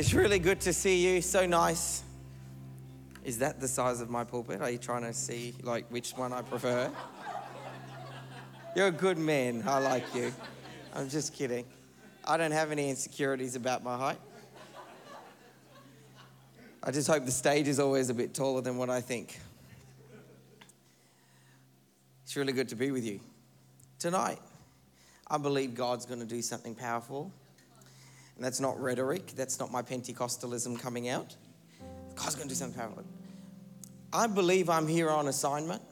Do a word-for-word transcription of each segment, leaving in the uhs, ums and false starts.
It's really good to see you. So nice. Is that the size of my pulpit? Are you trying to see, like, which one I prefer? You're a good man. I like you. I'm just kidding. I don't have any insecurities about my height. I just hope the stage is always a bit taller than what I think. It's really good to be with you. Tonight, I believe God's going to do something powerful. And that's not rhetoric. That's not my Pentecostalism coming out. God's going to do something powerful. I believe I'm here on assignment.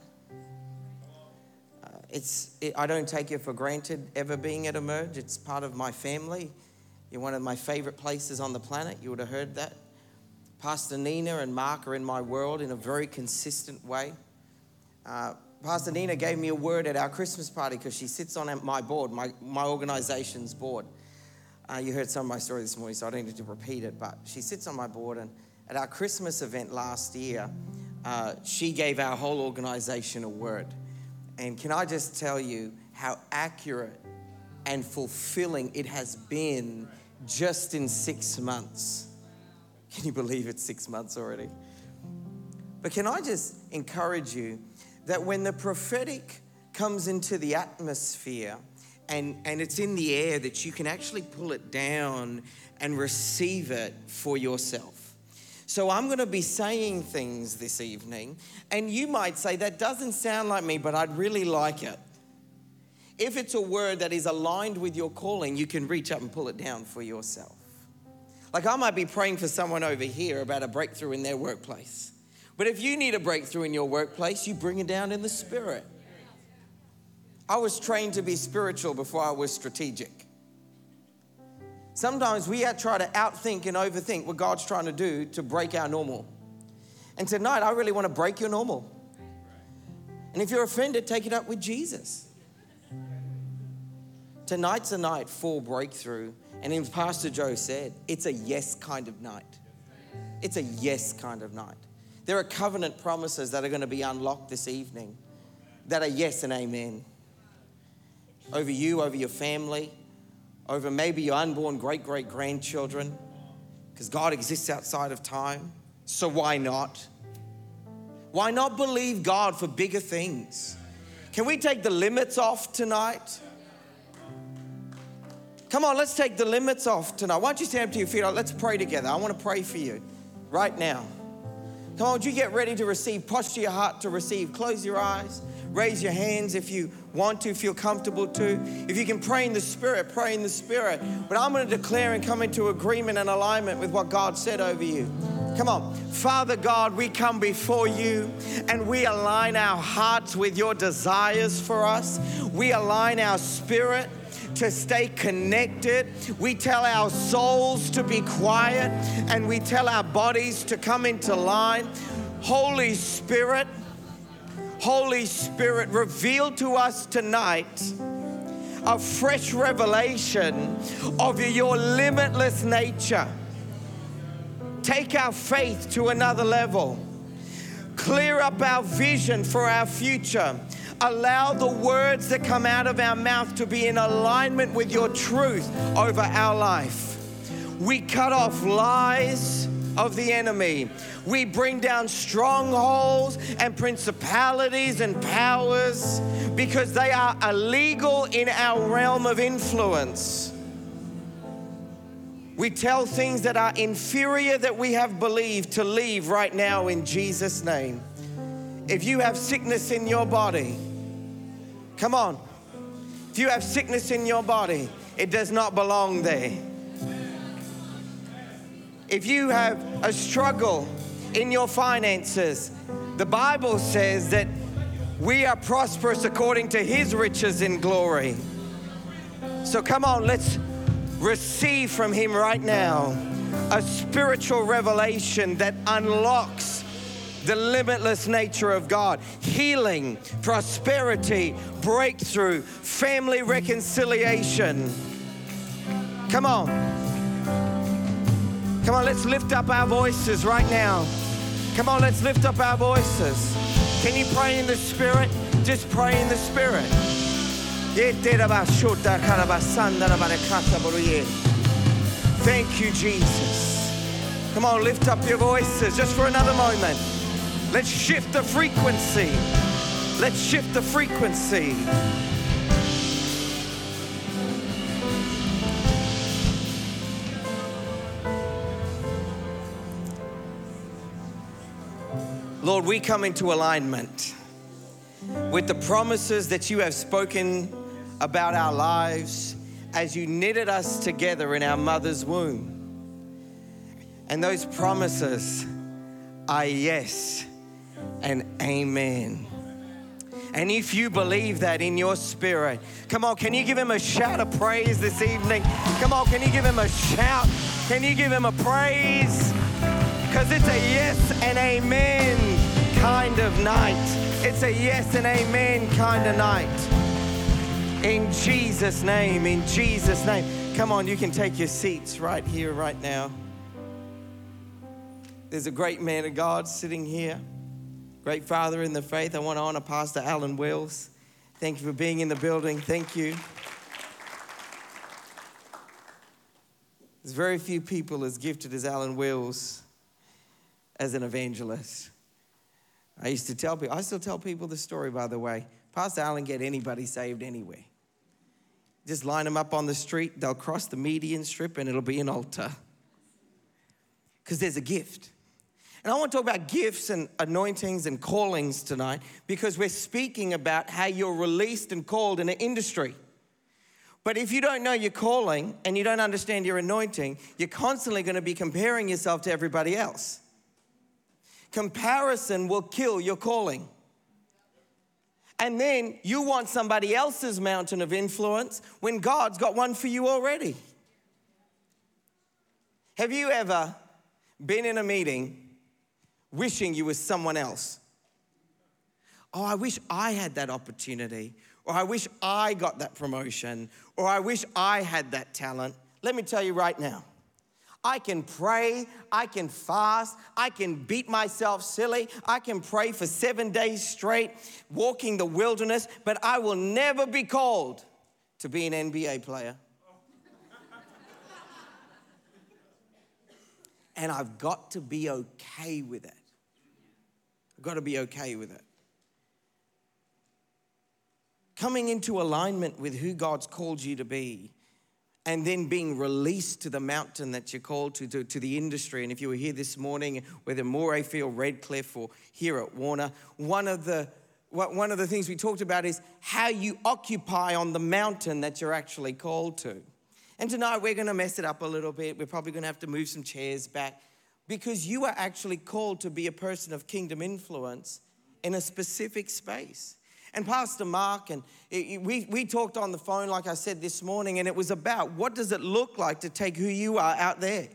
Uh, it's it, I don't take it for granted ever being at Emerge. It's part of my family. You're one of my favorite places on the planet. You would have heard that. Pastor Nina and Mark are in my world in a very consistent way. Uh, Pastor Nina gave me a word at our Christmas party because she sits on my board, my, my organization's board. Uh, you heard some of my story this morning, so I don't need to repeat it, but she sits on my board, and at our Christmas event last year, uh, she gave our whole organization a word. And can I just tell you how accurate and fulfilling it has been just in six months. Can you believe it's six months already? But can I just encourage you that when the prophetic comes into the atmosphere and, and it's in the air, that you can actually pull it down and receive it for yourself. So I'm going to be saying things this evening, and you might say, that doesn't sound like me, but I'd really like it. If it's a word that is aligned with your calling, you can reach up and pull it down for yourself. Like, I might be praying for someone over here about a breakthrough in their workplace. But if you need a breakthrough in your workplace, you bring it down in the spirit. I was trained to be spiritual before I was strategic. Sometimes we try to outthink and overthink what God's trying to do to break our normal. And tonight, I really want to break your normal. And if you're offended, take it up with Jesus. Tonight's a night for breakthrough. And as Pastor Joe said, it's a yes kind of night. It's a yes kind of night. There are covenant promises that are going to be unlocked this evening that are yes and amen. Over you, over your family, over maybe your unborn great-great-grandchildren, because God exists outside of time. So why not? Why not believe God for bigger things? Can we take the limits off tonight? Come on, let's take the limits off tonight. Why don't you stand up to your feet? Let's pray together. I want to pray for you right now. Come on, would you get ready to receive? Posture your heart to receive. Close your eyes. Raise your hands if you want to, feel comfortable to. If you can pray in the Spirit, pray in the Spirit. But I'm going to declare and come into agreement and alignment with what God said over you. Come on. Father God, we come before you and we align our hearts with your desires for us. We align our spirit to stay connected. We tell our souls to be quiet, and we tell our bodies to come into line. Holy Spirit, Holy Spirit, reveal to us tonight a fresh revelation of your limitless nature. Take our faith to another level. Clear up our vision for our future. Allow the words that come out of our mouth to be in alignment with your truth over our life. We cut off lies of the enemy. We bring down strongholds and principalities and powers because they are illegal in our realm of influence. We tell things that are inferior that we have believed to leave right now in Jesus' name. If you have sickness in your body, come on. If you have sickness in your body, it does not belong there. If you have a struggle in your finances, the Bible says that we are prosperous according to his riches in glory. So come on, let's receive from him right now a spiritual revelation that unlocks the limitless nature of God. Healing, prosperity, breakthrough, family reconciliation. Come on. Come on, let's lift up our voices right now. Come on, let's lift up our voices. Can you pray in the Spirit? Just pray in the Spirit. Thank you, Jesus. Come on, lift up your voices just for another moment. Let's shift the frequency. Let's shift the frequency. Lord, we come into alignment with the promises that you have spoken about our lives as you knitted us together in our mother's womb. And those promises are yes and amen. And if you believe that in your spirit, come on, can you give him a shout of praise this evening? Come on, can you give him a shout? Can you give him a praise? Because it's a yes and amen kind of night. It's a yes and amen kind of night. In Jesus' name, in Jesus' name. Come on, you can take your seats right here, right now. There's a great man of God sitting here, great father in the faith. I want to honor Pastor Alan Wills. Thank you for being in the building. Thank you. There's very few people as gifted as Alan Wills as an evangelist. I used to tell people, I still tell people the story, by the way. Pastor Alan get anybody saved anywhere. Just line them up on the street. They'll cross the median strip and it'll be an altar. Because there's a gift. And I want to talk about gifts and anointings and callings tonight, because we're speaking about how you're released and called in an industry. But if you don't know your calling and you don't understand your anointing, you're constantly going to be comparing yourself to everybody else. Comparison will kill your calling. And then you want somebody else's mountain of influence when God's got one for you already. Have you ever been in a meeting wishing you were someone else? Oh, I wish I had that opportunity, or I wish I got that promotion, or I wish I had that talent. Let me tell you right now, I can pray, I can fast, I can beat myself silly, I can pray for seven days straight, walking the wilderness, but I will never be called to be an N B A player. And I've got to be okay with it. I've got to be okay with it. Coming into alignment with who God's called you to be, and then being released to the mountain that you're called to, to, to the industry. And if you were here this morning, whether Morayfield, Redcliffe, or here at Warner, one of the one of the things we talked about is how you occupy on the mountain that you're actually called to. And tonight we're going to mess it up a little bit. We're probably going to have to move some chairs back, because you are actually called to be a person of kingdom influence in a specific space. And Pastor Mark, and we, we talked on the phone, like I said this morning, and it was about what does it look like to take who you are out there?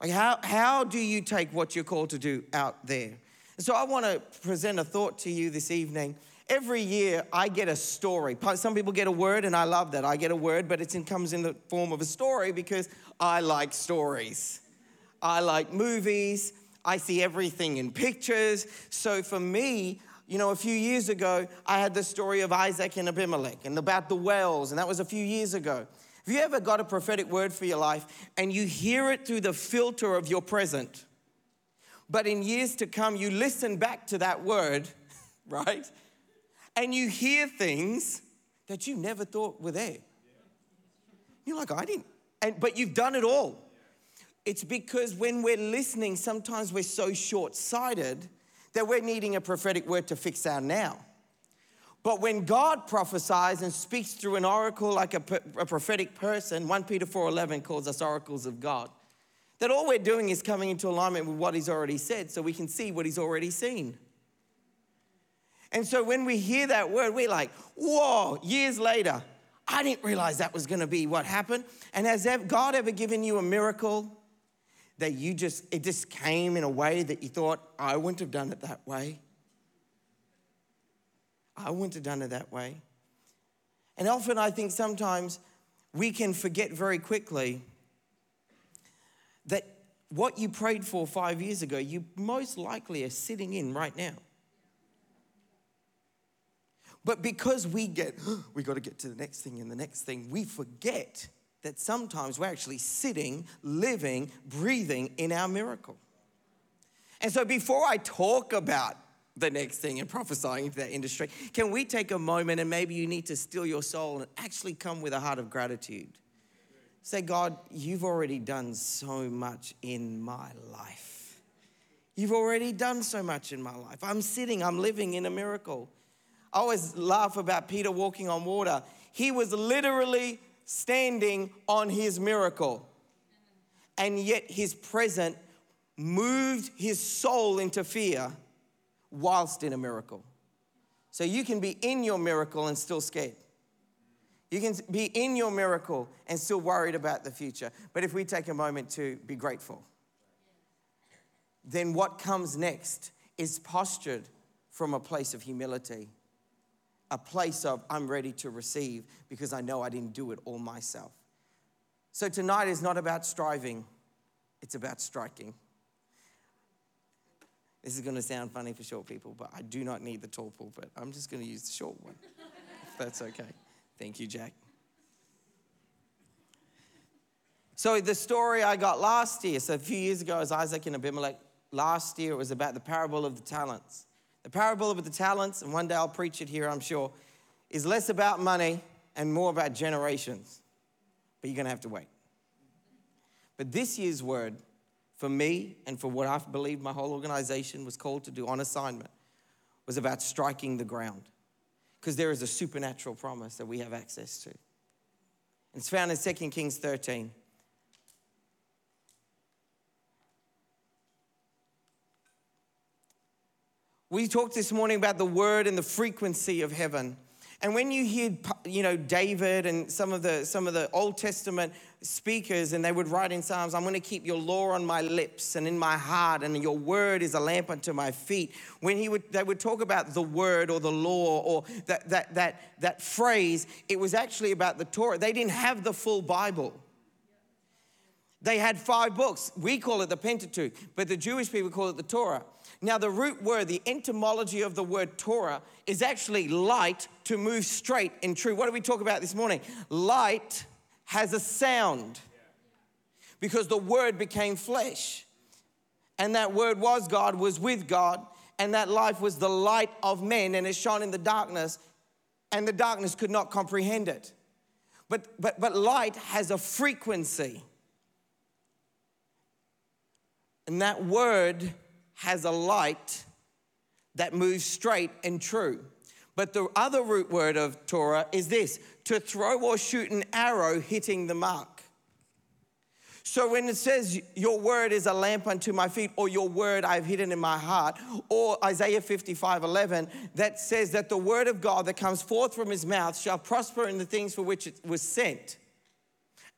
Like how, how do you take what you're called to do out there? And so I want to present a thought to you this evening. Every year I get a story. Some people get a word, and I love that. I get a word, but it comes in the form of a story, because I like stories. I like movies. I see everything in pictures. So for me, you know, a few years ago, I had the story of Isaac and Abimelech and about the wells, and that was a few years ago. Have you ever got a prophetic word for your life and you hear it through the filter of your present? But in years to come, you listen back to that word, right? And you hear things that you never thought were there. You're like, I didn't. And, but you've done it all. It's because when we're listening, sometimes we're so short-sighted that we're needing a prophetic word to fix our now. But when God prophesies and speaks through an oracle like a, a prophetic person, First Peter four eleven calls us oracles of God, that all we're doing is coming into alignment with what he's already said, so we can see what he's already seen. And so when we hear that word, we're like, whoa, years later, I didn't realize that was going to be what happened. And has God ever given you a miracle that you just, it just came in a way that you thought, I wouldn't have done it that way. I wouldn't have done it that way. And often I think sometimes we can forget very quickly that what you prayed for five years ago, you most likely are sitting in right now. But because we get, oh, we got to get to the next thing and the next thing, we forget that sometimes we're actually sitting, living, breathing in our miracle. And so before I talk about the next thing and prophesying into that industry, can we take a moment, and maybe you need to still your soul and actually come with a heart of gratitude. Say, God, you've already done so much in my life. You've already done so much in my life. I'm sitting, I'm living in a miracle. I always laugh about Peter walking on water. He was literally standing on his miracle, and yet his present moved his soul into fear whilst in a miracle. So you can be in your miracle and still scared. You can be in your miracle and still worried about the future. But if we take a moment to be grateful, then what comes next is postured from a place of humility, a place of I'm ready to receive because I know I didn't do it all myself. So tonight is not about striving, it's about striking. This is going to sound funny for short people, but I do not need the tall pulpit. I'm just going to use the short one, if that's okay. Thank you, Jack. So the story I got last year, so a few years ago, it was Isaac and Abimelech. Last year, it was about the parable of the talents. The parable of the talents, and one day I'll preach it here, I'm sure, is less about money and more about generations. But you're going to have to wait. But this year's word, for me and for what I believe my whole organization was called to do on assignment, was about striking the ground. Because there is a supernatural promise that we have access to. It's found in Second Kings thirteen. We talked this morning about the word and the frequency of heaven. And when you hear, you know, David and some of the some of the Old Testament speakers, and they would write in Psalms, I'm going to keep your law on my lips and in my heart, and your word is a lamp unto my feet. When he would, they would talk about the word or the law or that that that that phrase, it was actually about the Torah. They didn't have the full Bible. They had five books. We call it the Pentateuch, but the Jewish people call it the Torah. Now, the root word, the etymology of the word Torah is actually light to move straight and true. What did we talk about this morning? Light has a sound because the word became flesh. And that word was God, was with God, and that life was the light of men, and it shone in the darkness, and the darkness could not comprehend it. But, but, but light has a frequency. And that word has a light that moves straight and true. But the other root word of Torah is this, to throw or shoot an arrow hitting the mark. So when it says, your word is a lamp unto my feet, or your word I've hidden in my heart, or Isaiah fifty-five eleven, that says that the word of God that comes forth from his mouth shall prosper in the things for which it was sent,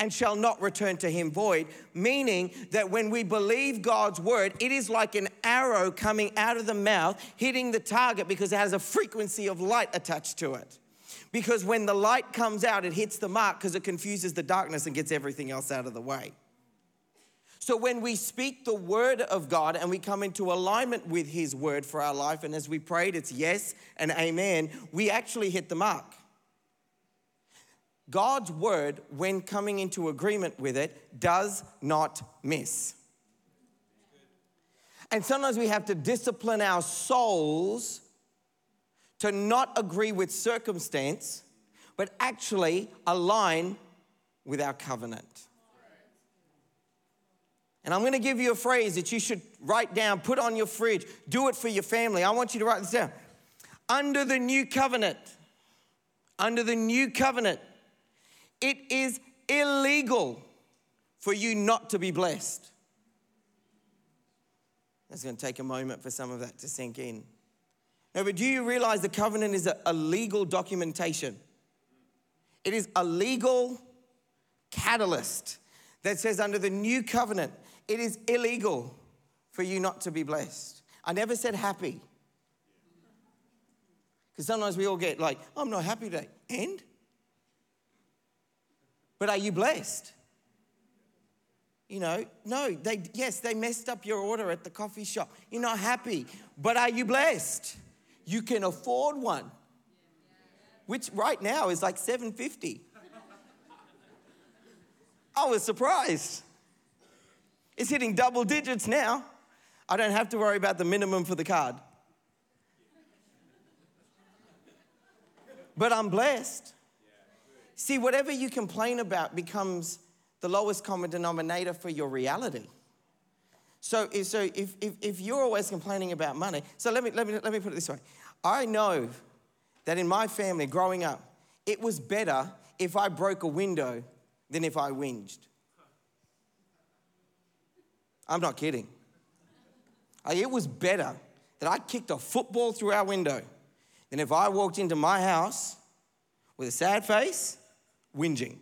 and shall not return to him void, meaning that when we believe God's word, it is like an arrow coming out of the mouth, hitting the target because it has a frequency of light attached to it. Because when the light comes out, it hits the mark because it confuses the darkness and gets everything else out of the way. So when we speak the word of God and we come into alignment with his word for our life, and as we prayed, it's yes and amen, we actually hit the mark. God's word, when coming into agreement with it, does not miss. And sometimes we have to discipline our souls to not agree with circumstance, but actually align with our covenant. And I'm going to give you a phrase that you should write down, put on your fridge, do it for your family. I want you to write this down. Under the new covenant, under the new covenant, it is illegal for you not to be blessed. That's going to take a moment for some of that to sink in. No, but do you realize the covenant is a legal documentation? It is a legal catalyst that says under the new covenant, it is illegal for you not to be blessed. I never said happy. Because sometimes we all get like, I'm not happy today. And? But are you blessed? You know, no, they, yes, they messed up your order at the coffee shop. You're not happy, but are you blessed? You can afford one, which right now is like seven fifty. I was surprised. It's hitting double digits now. I don't have to worry about the minimum for the card. But I'm blessed. See, whatever you complain about becomes the lowest common denominator for your reality. So, so if, if, if you're always complaining about money, so let me, let me, let me put it this way. I know that in my family growing up, it was better if I broke a window than if I whinged. I'm not kidding. It was better that I kicked a football through our window than if I walked into my house with a sad face, whinging.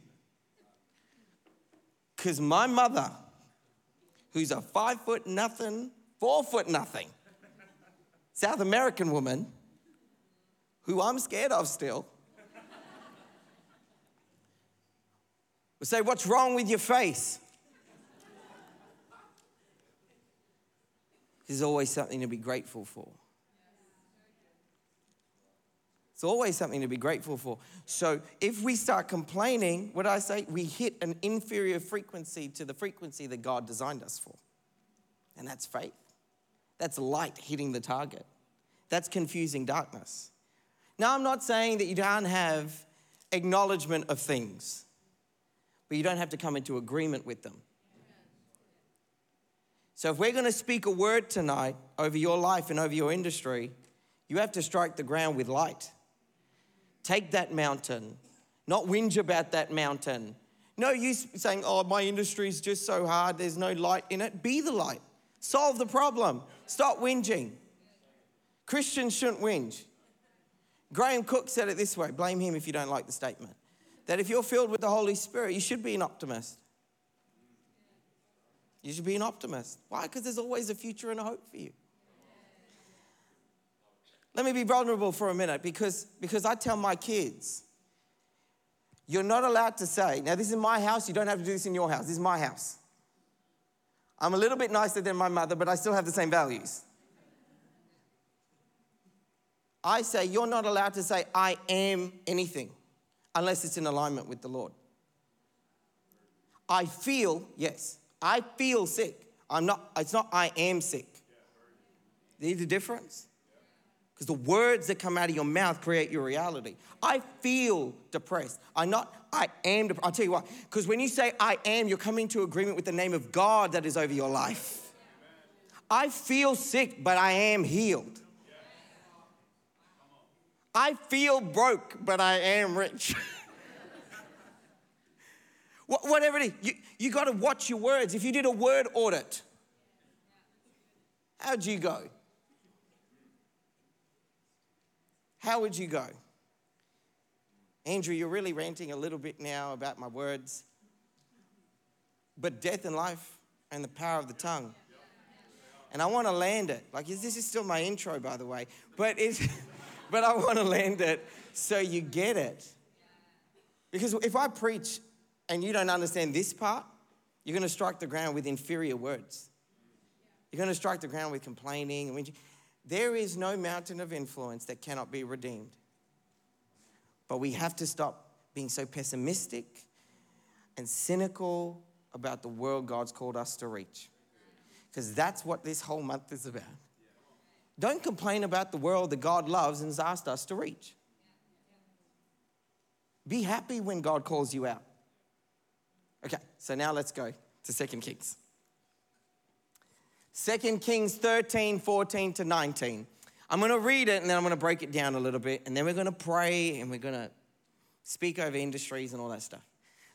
Because my mother, who's a five foot nothing, four foot nothing, South American woman, who I'm scared of still, would say, "What's wrong with your face?" There's always something to be grateful for. It's always something to be grateful for. So if we start complaining, what I say, we hit an inferior frequency to the frequency that God designed us for. And that's faith. That's light hitting the target. That's confusing darkness. Now, I'm not saying that you don't have acknowledgement of things, but you don't have to come into agreement with them. So if we're going to speak a word tonight over your life and over your industry, you have to strike the ground with light. Take that mountain, not whinge about that mountain. No use saying, "Oh, my industry's just so hard, there's no light in it." Be the light. Solve the problem. Stop whinging. Christians shouldn't whinge. Graham Cook said it this way, blame him if you don't like the statement, that if you're filled with the Holy Spirit, you should be an optimist. You should be an optimist. Why? Because there's always a future and a hope for you. Let me be vulnerable for a minute because, because I tell my kids, you're not allowed to say, now this is my house, you don't have to do this in your house, this is my house. I'm a little bit nicer than my mother, but I still have the same values. I say, you're not allowed to say, "I am anything," unless it's in alignment with the Lord. I feel, yes, I feel sick. I'm not, it's not I am sick. See the difference? Because the words that come out of your mouth create your reality. I feel depressed. I'm not, I am depressed. I'll tell you why. Because when you say I am, you're coming to agreement with the name of God that is over your life. Amen. I feel sick, but I am healed. Yeah. I feel broke, but I am rich. Whatever it is, you, you got to watch your words. If you did a word audit, how'd you go? How would you go? "Andrew, you're really ranting a little bit now about my words." But death and life and the power of the tongue. And I want to land it. Like, this is still my intro, by the way. But, it's, but I want to land it so you get it. Because if I preach and you don't understand this part, you're going to strike the ground with inferior words. You're going to strike the ground with complaining and whinging. There is no mountain of influence that cannot be redeemed. But we have to stop being so pessimistic and cynical about the world God's called us to reach. Because that's what this whole month is about. Don't complain about the world that God loves and has asked us to reach. Be happy when God calls you out. Okay, so now let's go to Second Kings. Second Kings thirteen, fourteen to nineteen. I'm going to read it and then I'm going to break it down a little bit. And then we're going to pray and we're going to speak over industries and all that stuff.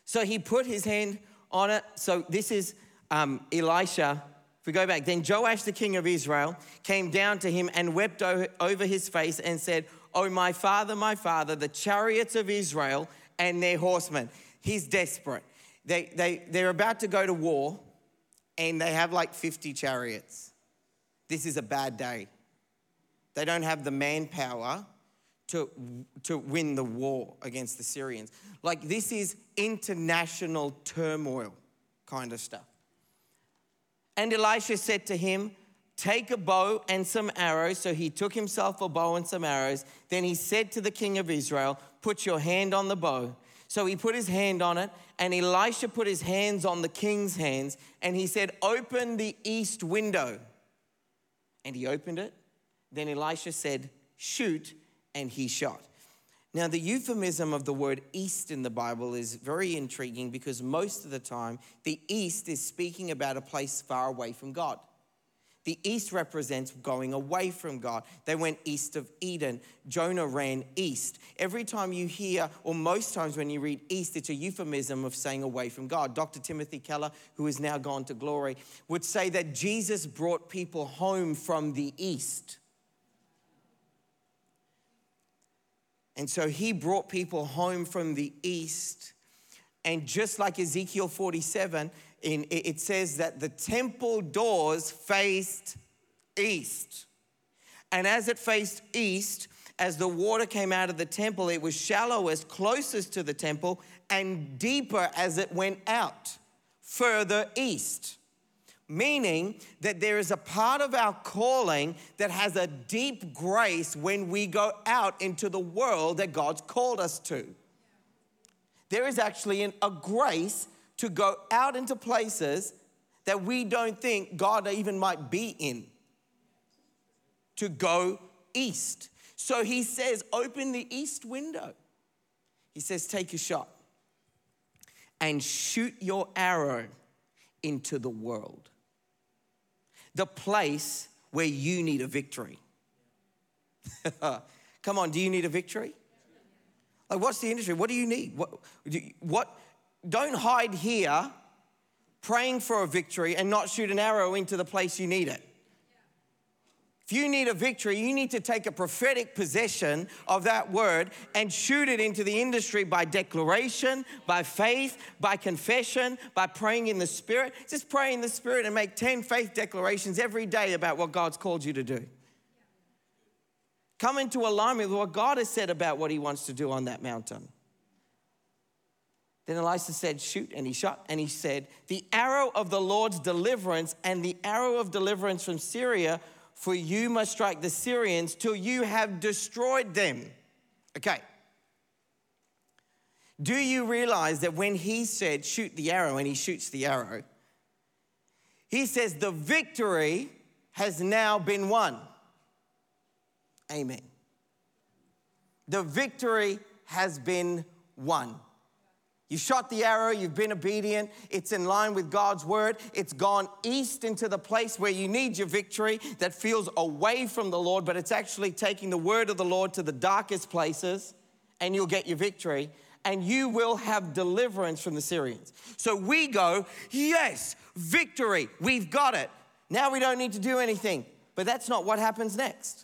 So he put his hand on it. So this is um, Elisha. If we go back, then Joash, the king of Israel, came down to him and wept over his face and said, "Oh, my father, my father, the chariots of Israel and their horsemen." He's desperate. They, they, they're about to go to war. And they have like fifty chariots. This is a bad day. They don't have the manpower to, to win the war against the Syrians. Like, this is international turmoil kind of stuff. And Elisha said to him, "Take a bow and some arrows." So he took himself a bow and some arrows. Then he said to the king of Israel, "Put your hand on the bow." So he put his hand on it, and Elisha put his hands on the king's hands, and he said, open the east window. And he opened it. Then Elisha said, shoot, and he shot. Now, the euphemism of the word east in the Bible is very intriguing because most of the time, the east is speaking about a place far away from God. The east represents going away from God. They went east of Eden. Jonah ran east. Every time you hear, or most times when you read east, it's a euphemism of saying away from God. Doctor Timothy Keller, who is now gone to glory, would say that Jesus brought people home from the east. And so he brought people home from the east. And just like Ezekiel forty-seven, In, it says that the temple doors faced east. And as it faced east, as the water came out of the temple, it was shallowest, closest to the temple, and deeper as it went out, further east. Meaning that there is a part of our calling that has a deep grace when we go out into the world that God's called us to. There is actually an, a grace to go out into places that we don't think God even might be in, to go east. So he says, open the east window. He says, take a shot and shoot your arrow into the world, the place where you need a victory. Come on, do you need a victory? Like, what's the industry? What do you need? What? what Don't hide here praying for a victory and not shoot an arrow into the place you need it. If you need a victory, you need to take a prophetic possession of that word and shoot it into the industry by declaration, by faith, by confession, by praying in the Spirit. Just pray in the Spirit and make ten faith declarations every day about what God's called you to do. Come into alignment with what God has said about what he wants to do on that mountain. Then Elisha said, shoot, and he shot, and he said, the arrow of the Lord's deliverance and the arrow of deliverance from Syria, for you must strike the Syrians till you have destroyed them. Okay. Do you realize that when he said, shoot the arrow, and he shoots the arrow, he says the victory has now been won. Amen. The victory has been won. You shot the arrow, you've been obedient, it's in line with God's word, it's gone east into the place where you need your victory that feels away from the Lord, but it's actually taking the word of the Lord to the darkest places, and you'll get your victory, and you will have deliverance from the Syrians. So we go, yes, victory, we've got it. Now we don't need to do anything. But that's not what happens next.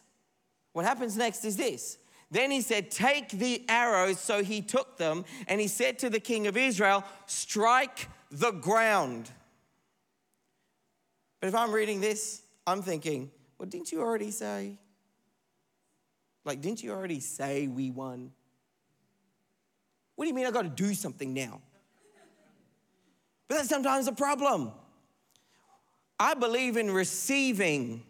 What happens next is this. Then he said, take the arrows. So he took them, and he said to the king of Israel, strike the ground. But if I'm reading this, I'm thinking, well, didn't you already say? Like, didn't you already say we won? What do you mean I got to do something now? But that's sometimes a problem. I believe in receiving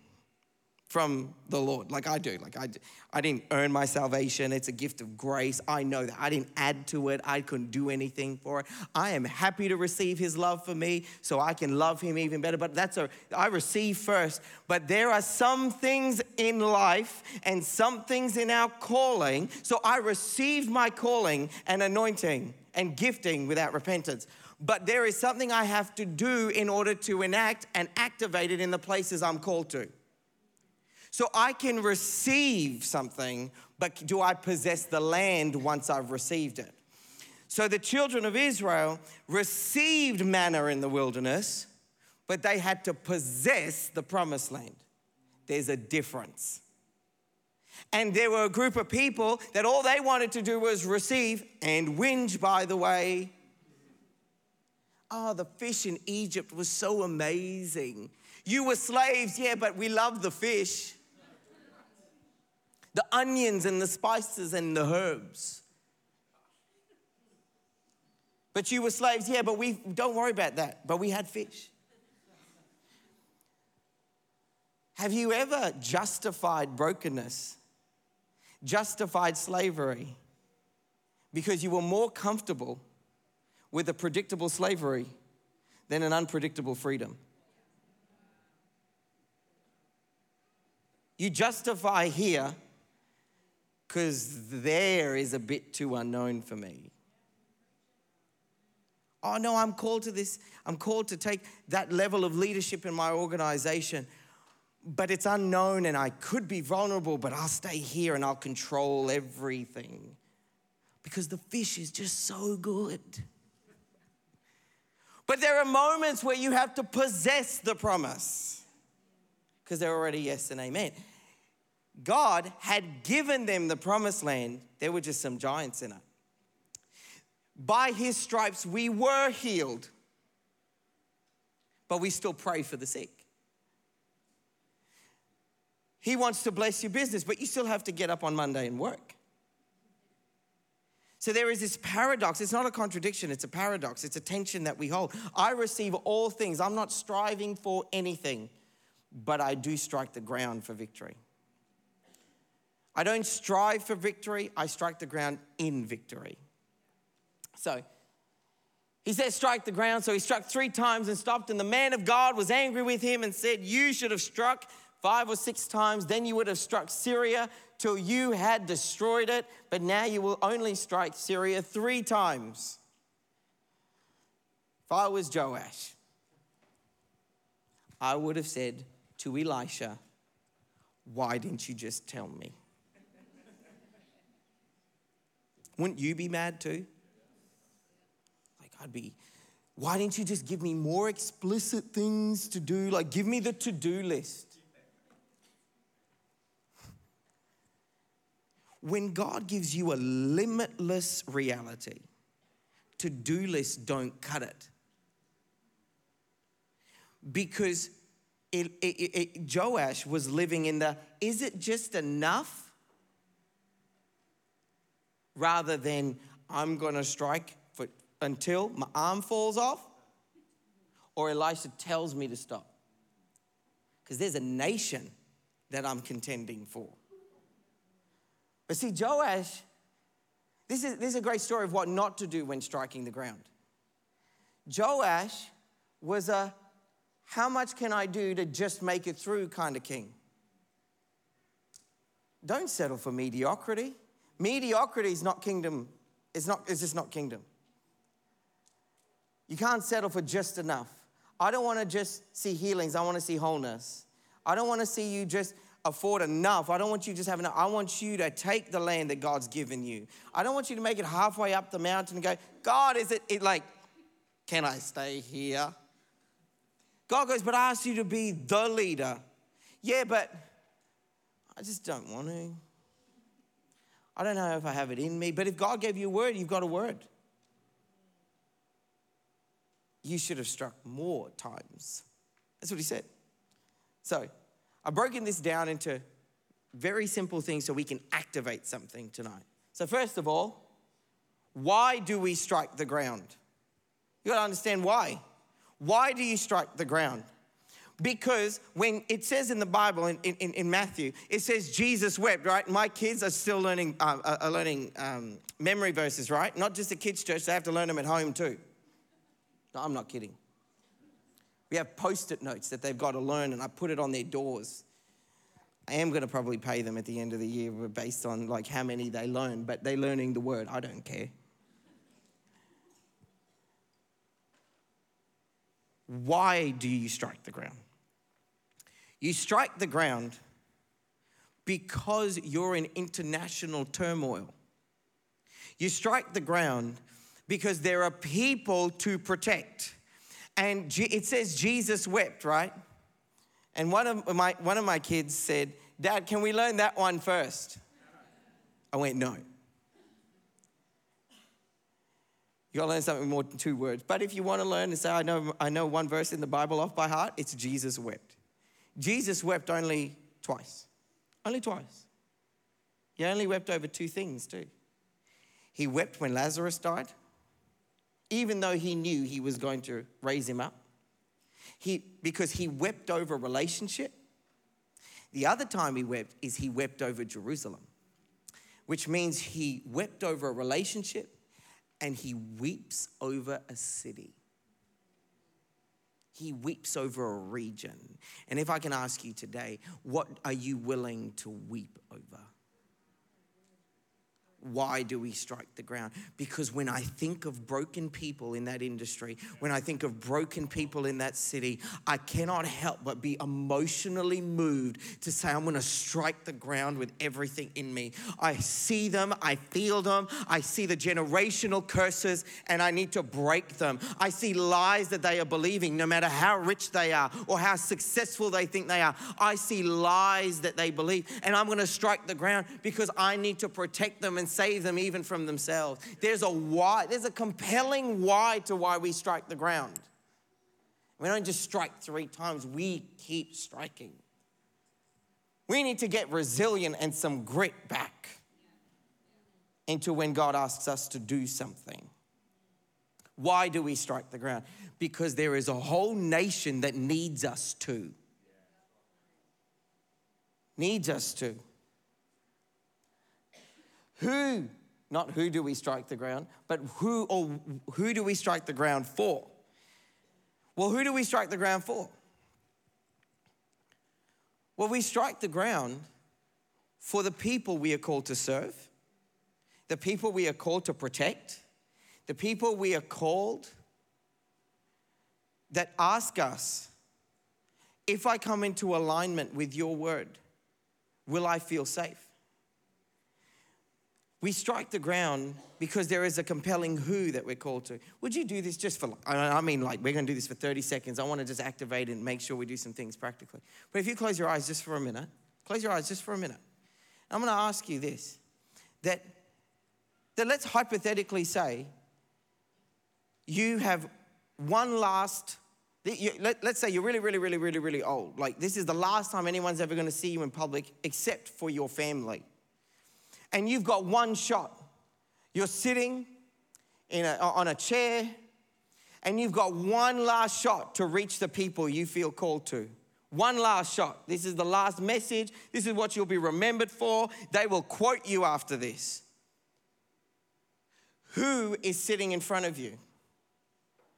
from the Lord, like I do. Like I, I didn't earn my salvation. It's a gift of grace. I know that. I didn't add to it. I couldn't do anything for it. I am happy to receive his love for me so I can love him even better. But that's a, I receive first. But there are some things in life and some things in our calling. So I received my calling and anointing and gifting without repentance. But there is something I have to do in order to enact and activate it in the places I'm called to. So I can receive something, but do I possess the land once I've received it? So the children of Israel received manna in the wilderness, but they had to possess the promised land. There's a difference. And there were a group of people that all they wanted to do was receive and whinge, by the way. Oh, the fish in Egypt was so amazing. You were slaves, yeah, but we love the fish. The onions and the spices and the herbs. But you were slaves, yeah, but we don't worry about that. But we had fish. Have you ever justified brokenness? Justified slavery because you were more comfortable with a predictable slavery than an unpredictable freedom. You justify here because there is a bit too unknown for me. Oh no, I'm called to this. I'm called to take that level of leadership in my organization, but it's unknown and I could be vulnerable, but I'll stay here and I'll control everything because the fish is just so good. But there are moments where you have to possess the promise because they're already yes and amen. God had given them the promised land. There were just some giants in it. By his stripes, we were healed, but we still pray for the sick. He wants to bless your business, but you still have to get up on Monday and work. So there is this paradox. It's not a contradiction. It's a paradox. It's a tension that we hold. I receive all things. I'm not striving for anything, but I do strike the ground for victory. I don't strive for victory. I strike the ground in victory. So he says, strike the ground. So he struck three times and stopped. And the man of God was angry with him and said, you should have struck five or six times. Then you would have struck Syria till you had destroyed it. But now you will only strike Syria three times. If I was Joash, I would have said to Elisha, why didn't you just tell me? Wouldn't you be mad too? I'd be, why didn't you just give me more explicit things to do? Like, give me the to-do list. When God gives you a limitless reality, to-do lists don't cut it. Because it, it, it, Joash was living in the, is it just enough? Rather than, I'm going to strike until my arm falls off or Elisha tells me to stop. Because there's a nation that I'm contending for. But see, Joash, this is, this is a great story of what not to do when striking the ground. Joash was a, how much can I do to just make it through kind of king. Don't settle for mediocrity. Mediocrity is not kingdom. It's not, it's just not kingdom. You can't settle for just enough. I don't want to just see healings. I want to see wholeness. I don't want to see you just afford enough. I don't want you to just have enough. I want you to take the land that God's given you. I don't want you to make it halfway up the mountain and go, God, is it, it like, can I stay here? God goes, but I asked you to be the leader. Yeah, but I just don't want to. I don't know if I have it in me. But if God gave you a word, you've got a word. You should have struck more times. That's what he said. So I've broken this down into very simple things so we can activate something tonight. So first of all, why do we strike the ground? You gotta understand why. Why do you strike the ground? Because when it says in the Bible, in, in, in Matthew, it says Jesus wept, right? My kids are still learning, uh, are learning um, memory verses, right? Not just at kids' church, they have to learn them at home too. No, I'm not kidding. We have post-it notes that they've got to learn, and I put it on their doors. I am going to probably pay them at the end of the year based on like how many they learn, but they're learning the word. I don't care. Why do you strike the ground? You strike the ground because you're in international turmoil. You strike the ground because there are people to protect. And it says Jesus wept, right? And one of my, one of my kids said, Dad, can we learn that one first? I went, no. You gotta learn something more than two words. But if you wanna learn and say, I know, I know one verse in the Bible off by heart, it's Jesus wept. Jesus wept only twice, only twice. He only wept over two things too. He wept when Lazarus died, even though he knew he was going to raise him up, he, because he wept over relationship. The other time he wept is he wept over Jerusalem. which means he wept over a relationship and he weeps over a city. He weeps over a region. And if I can ask you today, what are you willing to weep over? Why do we strike the ground? Because when I think of broken people in that industry, when I think of broken people in that city, I cannot help but be emotionally moved to say, I'm going to strike the ground with everything in me. I see them, I feel them, I see the generational curses, and I need to break them. I see lies that they are believing, no matter how rich they are or how successful they think they are. I see lies that they believe, and I'm going to strike the ground because I need to protect them and save them even from themselves. There's a why, there's a compelling why to why we strike the ground. We don't just strike three times, we keep striking. We need to get resilient and some grit back into when God asks us to do something. Why do we strike the ground? Because there is a whole nation that needs us to. Needs us to. Who, not who do we strike the ground, but who or who do we strike the ground for? Well, who do we strike the ground for? Well, we strike the ground for the people we are called to serve, the people we are called to protect, the people we are called that ask us, if I come into alignment with your word, will I feel safe? We strike the ground because there is a compelling who that we're called to. Would you do this just for, I mean like we're going to do this for thirty seconds. I want to just activate and make sure we do some things practically. But if you close your eyes just for a minute, close your eyes just for a minute. I'm going to ask you this, that, that let's hypothetically say you have one last, let's say you're really, really, really, really, really old. Like this is the last time anyone's ever going to see you in public except for your family. And you've got one shot. You're sitting in a, on a chair, and you've got one last shot to reach the people you feel called to. One last shot. This is the last message. This is what you'll be remembered for. They will quote you after this. Who is sitting in front of you?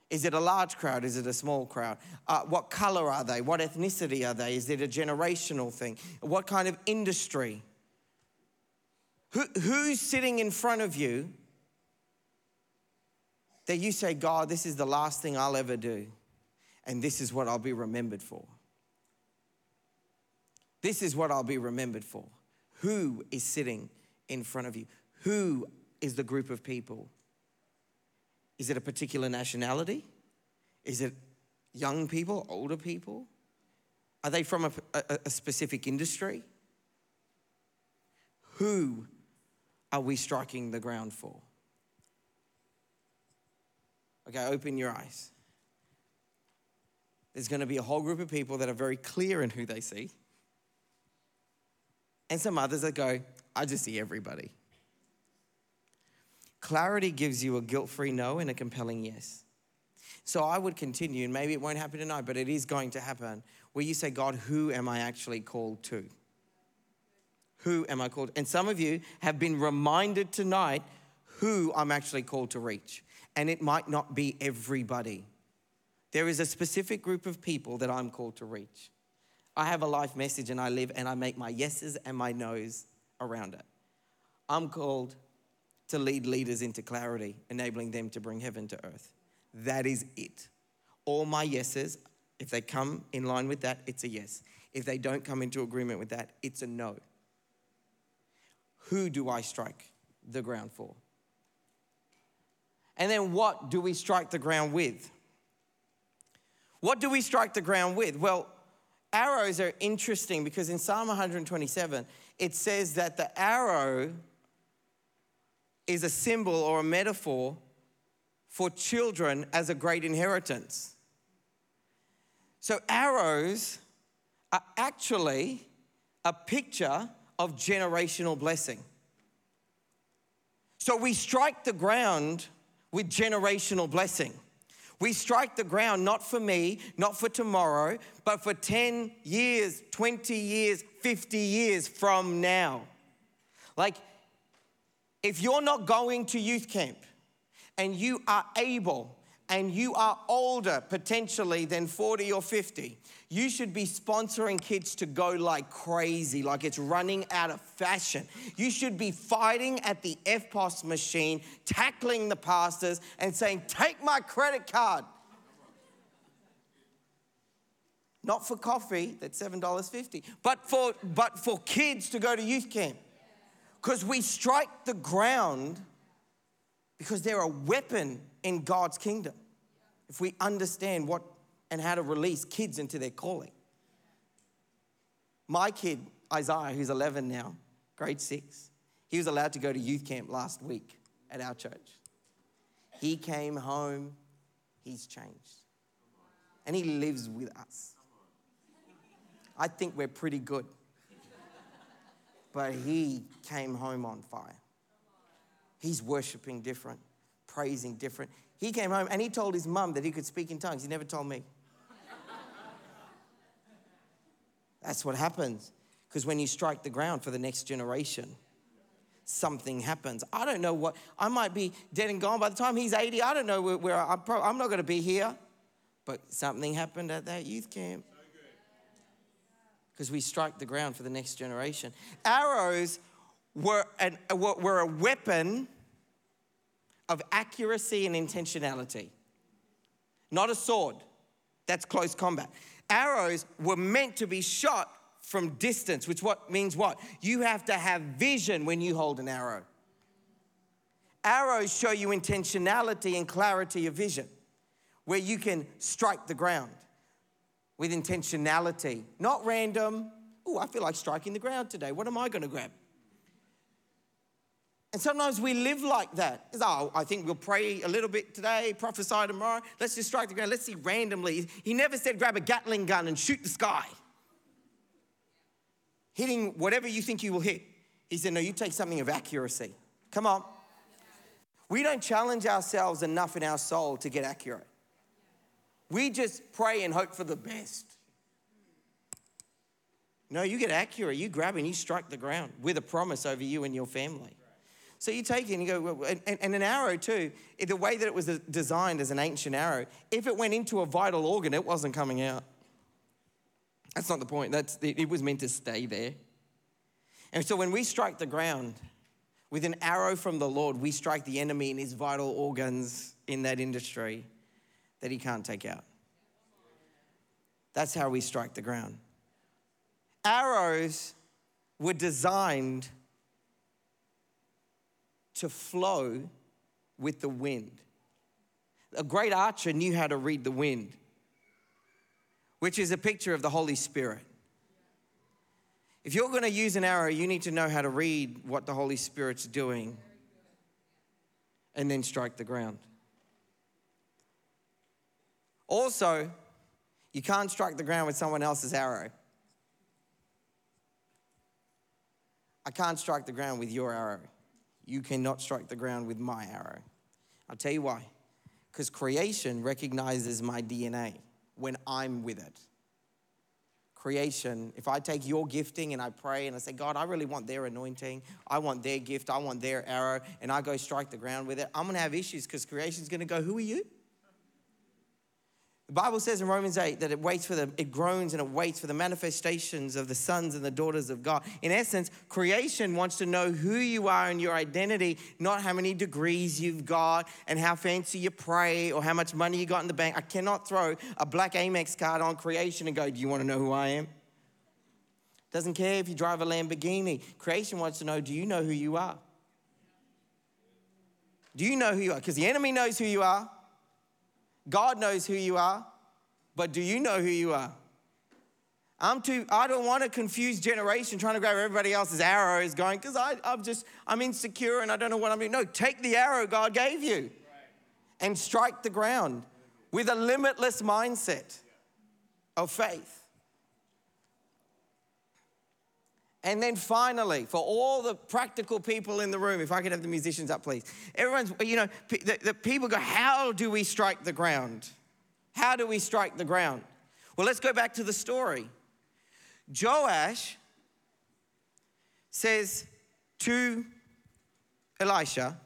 Is it a large crowd? Is it a small crowd? Uh, what color are they? What ethnicity are they? Is it a generational thing? What kind of industry? Who, who's sitting in front of you that you say, God, this is the last thing I'll ever do, and this is what I'll be remembered for? This is what I'll be remembered for. Who is sitting in front of you? Who is the group of people? Is it a particular nationality? Is it young people, older people? Are they from a, a, a specific industry? Who are we striking the ground for? Okay, open your eyes. There's going to be a whole group of people that are very clear in who they see, and some others that go, I just see everybody. Clarity gives you a guilt-free no and a compelling yes. So I would continue, and maybe it won't happen tonight, but it is going to happen, where you say, God, who am I actually called to? Who am I called? And some of you have been reminded tonight who I'm actually called to reach. And it might not be everybody. There is a specific group of people that I'm called to reach. I have a life message and I live and I make my yeses and my nos around it. I'm called to lead leaders into clarity, enabling them to bring heaven to earth. That is it. All my yeses, if they come in line with that, it's a yes. If they don't come into agreement with that, it's a no. Who do I strike the ground for? And then what do we strike the ground with? What do we strike the ground with? Well, arrows are interesting because in Psalm one twenty-seven, it says that the arrow is a symbol or a metaphor for children as a great inheritance. So arrows are actually a picture of generational blessing. So we strike the ground with generational blessing. We strike the ground not for me, not for tomorrow, but for ten years, twenty years, fifty years from now. Like If you're not going to youth camp and you are able and you are older potentially than forty or fifty, you should be sponsoring kids to go like crazy, like it's running out of fashion. You should be fighting at the F P O S machine, tackling the pastors and saying, take my credit card. Not for coffee, that's seven dollars and fifty cents, but for, but for kids to go to youth camp. Because we strike the ground because they're a weapon in God's kingdom. If we understand what and how to release kids into their calling. My kid, Isaiah, who's eleven now, grade six, he was allowed to go to youth camp last week at our church. He came home, he's changed. And he lives with us. I think we're pretty good. But he came home on fire. He's worshiping different, praising different. He came home and he told his mum that he could speak in tongues. He never told me. That's what happens. Because when you strike the ground for the next generation, something happens. I don't know what, I might be dead and gone by the time he's eighty. I don't know where, where I'm, pro, I'm not going to be here. But something happened at that youth camp. Because we strike the ground for the next generation. Arrows were, an, were a weapon of accuracy and intentionality. Not a sword. That's close combat. Arrows were meant to be shot from distance, which what means what? You have to have vision when you hold an arrow. Arrows show you intentionality and clarity of vision, where you can strike the ground with intentionality, not random. Oh, I feel like striking the ground today. What am I going to grab? And sometimes we live like that. It's, oh, I think we'll pray a little bit today, prophesy tomorrow. Let's just strike the ground. Let's see randomly. He never said grab a Gatling gun and shoot the sky, hitting whatever you think you will hit. He said, no, you take something of accuracy. Come on. We don't challenge ourselves enough in our soul to get accurate. We just pray and hope for the best. No, you get accurate. You grab and you strike the ground with a promise over you and your family. So you take it and you go, and, and an arrow too, the way that it was designed as an ancient arrow, if it went into a vital organ, it wasn't coming out. That's not the point. That's the, it was meant to stay there. And so when we strike the ground with an arrow from the Lord, we strike the enemy in his vital organs in that industry that he can't take out. That's how we strike the ground. Arrows were designed to flow with the wind. A great archer knew how to read the wind, which is a picture of the Holy Spirit. If you're going to use an arrow, you need to know how to read what the Holy Spirit's doing and then strike the ground. Also, you can't strike the ground with someone else's arrow. I can't strike the ground with your arrow. You cannot strike the ground with my arrow. I'll tell you why. Because creation recognizes my D N A when I'm with it. Creation, if I take your gifting and I pray and I say, God, I really want their anointing. I want their gift. I want their arrow. And I go strike the ground with it. I'm going to have issues because creation's going to go, who are you? The Bible says in Romans eight that it waits for the, it groans and it waits for the manifestations of the sons and the daughters of God. In essence, creation wants to know who you are and your identity, not how many degrees you've got and how fancy you pray or how much money you got in the bank. I cannot throw a black Amex card on creation and go, do you want to know who I am? Doesn't care if you drive a Lamborghini. Creation wants to know, do you know who you are? Do you know who you are? Because the enemy knows who you are. God knows who you are, but do you know who you are? I'm too, I don't want to confuse generation trying to grab everybody else's arrows going, because I'm just, I'm insecure and I don't know what I'm doing. No, take the arrow God gave you and strike the ground with a limitless mindset of faith. And then finally, for all the practical people in the room, if I could have the musicians up, please. Everyone's, you know, the, the people go, how do we strike the ground? How do we strike the ground? Well, let's go back to the story. Joash says to Elisha,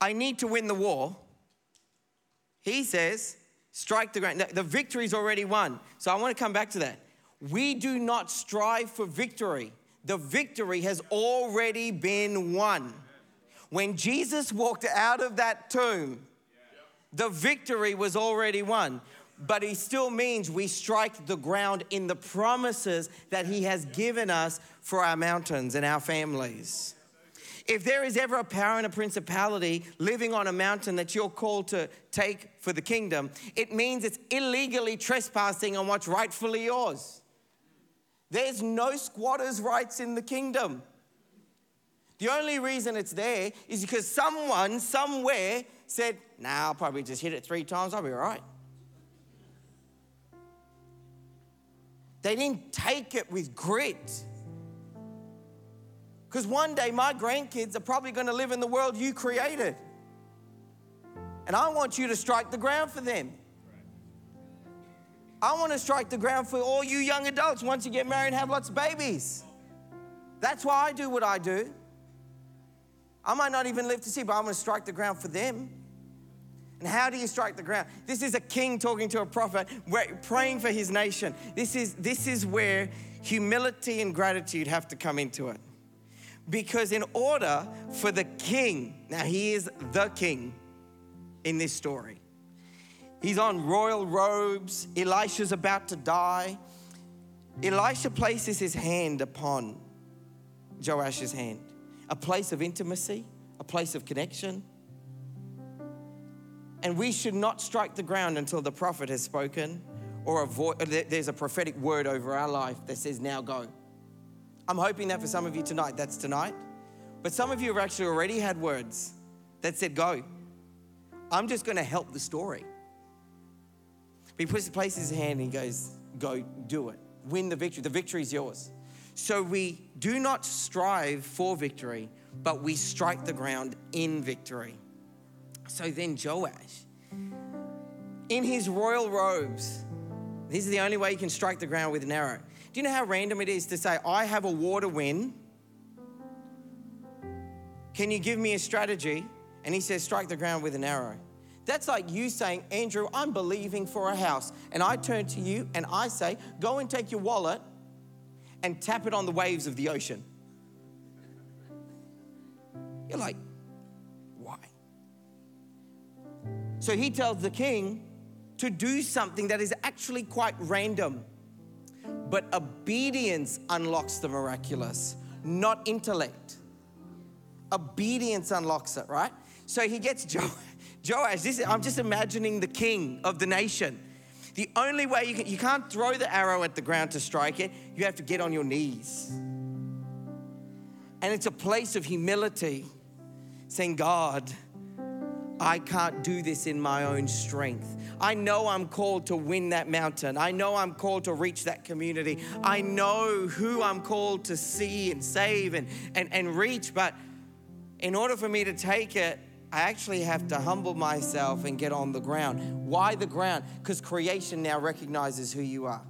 I need to win the war. He says, strike the ground. The victory's already won. So I want to come back to that. We do not strive for victory. The victory has already been won. When Jesus walked out of that tomb, the victory was already won. But it still means we strike the ground in the promises that he has given us for our mountains and our families. If there is ever a power and a principality living on a mountain that you're called to take for the kingdom, it means it's illegally trespassing on what's rightfully yours. There's no squatters' rights in the kingdom. The only reason it's there is because someone somewhere said, nah, I'll probably just hit it three times, I'll be all right. They didn't take it with grit. Because one day my grandkids are probably going to live in the world you created. And I want you to strike the ground for them. I want to strike the ground for all you young adults once you get married and have lots of babies. That's why I do what I do. I might not even live to see, but I'm going to strike the ground for them. And how do you strike the ground? This is a king talking to a prophet, praying for his nation. This is, this is where humility and gratitude have to come into it. Because in order for the king, now he is the king in this story. He's on royal robes. Elisha's about to die. Elisha places his hand upon Joash's hand. A place of intimacy, a place of connection. And we should not strike the ground until the prophet has spoken or a vo- there's a prophetic word over our life that says, now go. I'm hoping that for some of you tonight, that's tonight. But some of you have actually already had words that said, go. I'm just going to help the story. But he puts, places his hand and he goes, go, do it. Win the victory. The victory is yours. So we do not strive for victory, but we strike the ground in victory. So then Joash, in his royal robes, this is the only way you can strike the ground with an arrow. Do you know how random it is to say, I have a war to win. Can you give me a strategy? And he says, strike the ground with an arrow. That's like you saying, Andrew, I'm believing for a house. And I turn to you and I say, go and take your wallet and tap it on the waves of the ocean. You're like, so he tells the king to do something that is actually quite random. But obedience unlocks the miraculous, not intellect. Obedience unlocks it, right? So he gets jo- Joash. This is, I'm just imagining the king of the nation. The only way you can, you can't throw the arrow at the ground to strike it. You have to get on your knees. And it's a place of humility, saying, God, I can't do this in my own strength. I know I'm called to win that mountain. I know I'm called to reach that community. I know who I'm called to see and save and, and, and reach. But in order for me to take it, I actually have to humble myself and get on the ground. Why the ground? Because creation now recognizes who you are.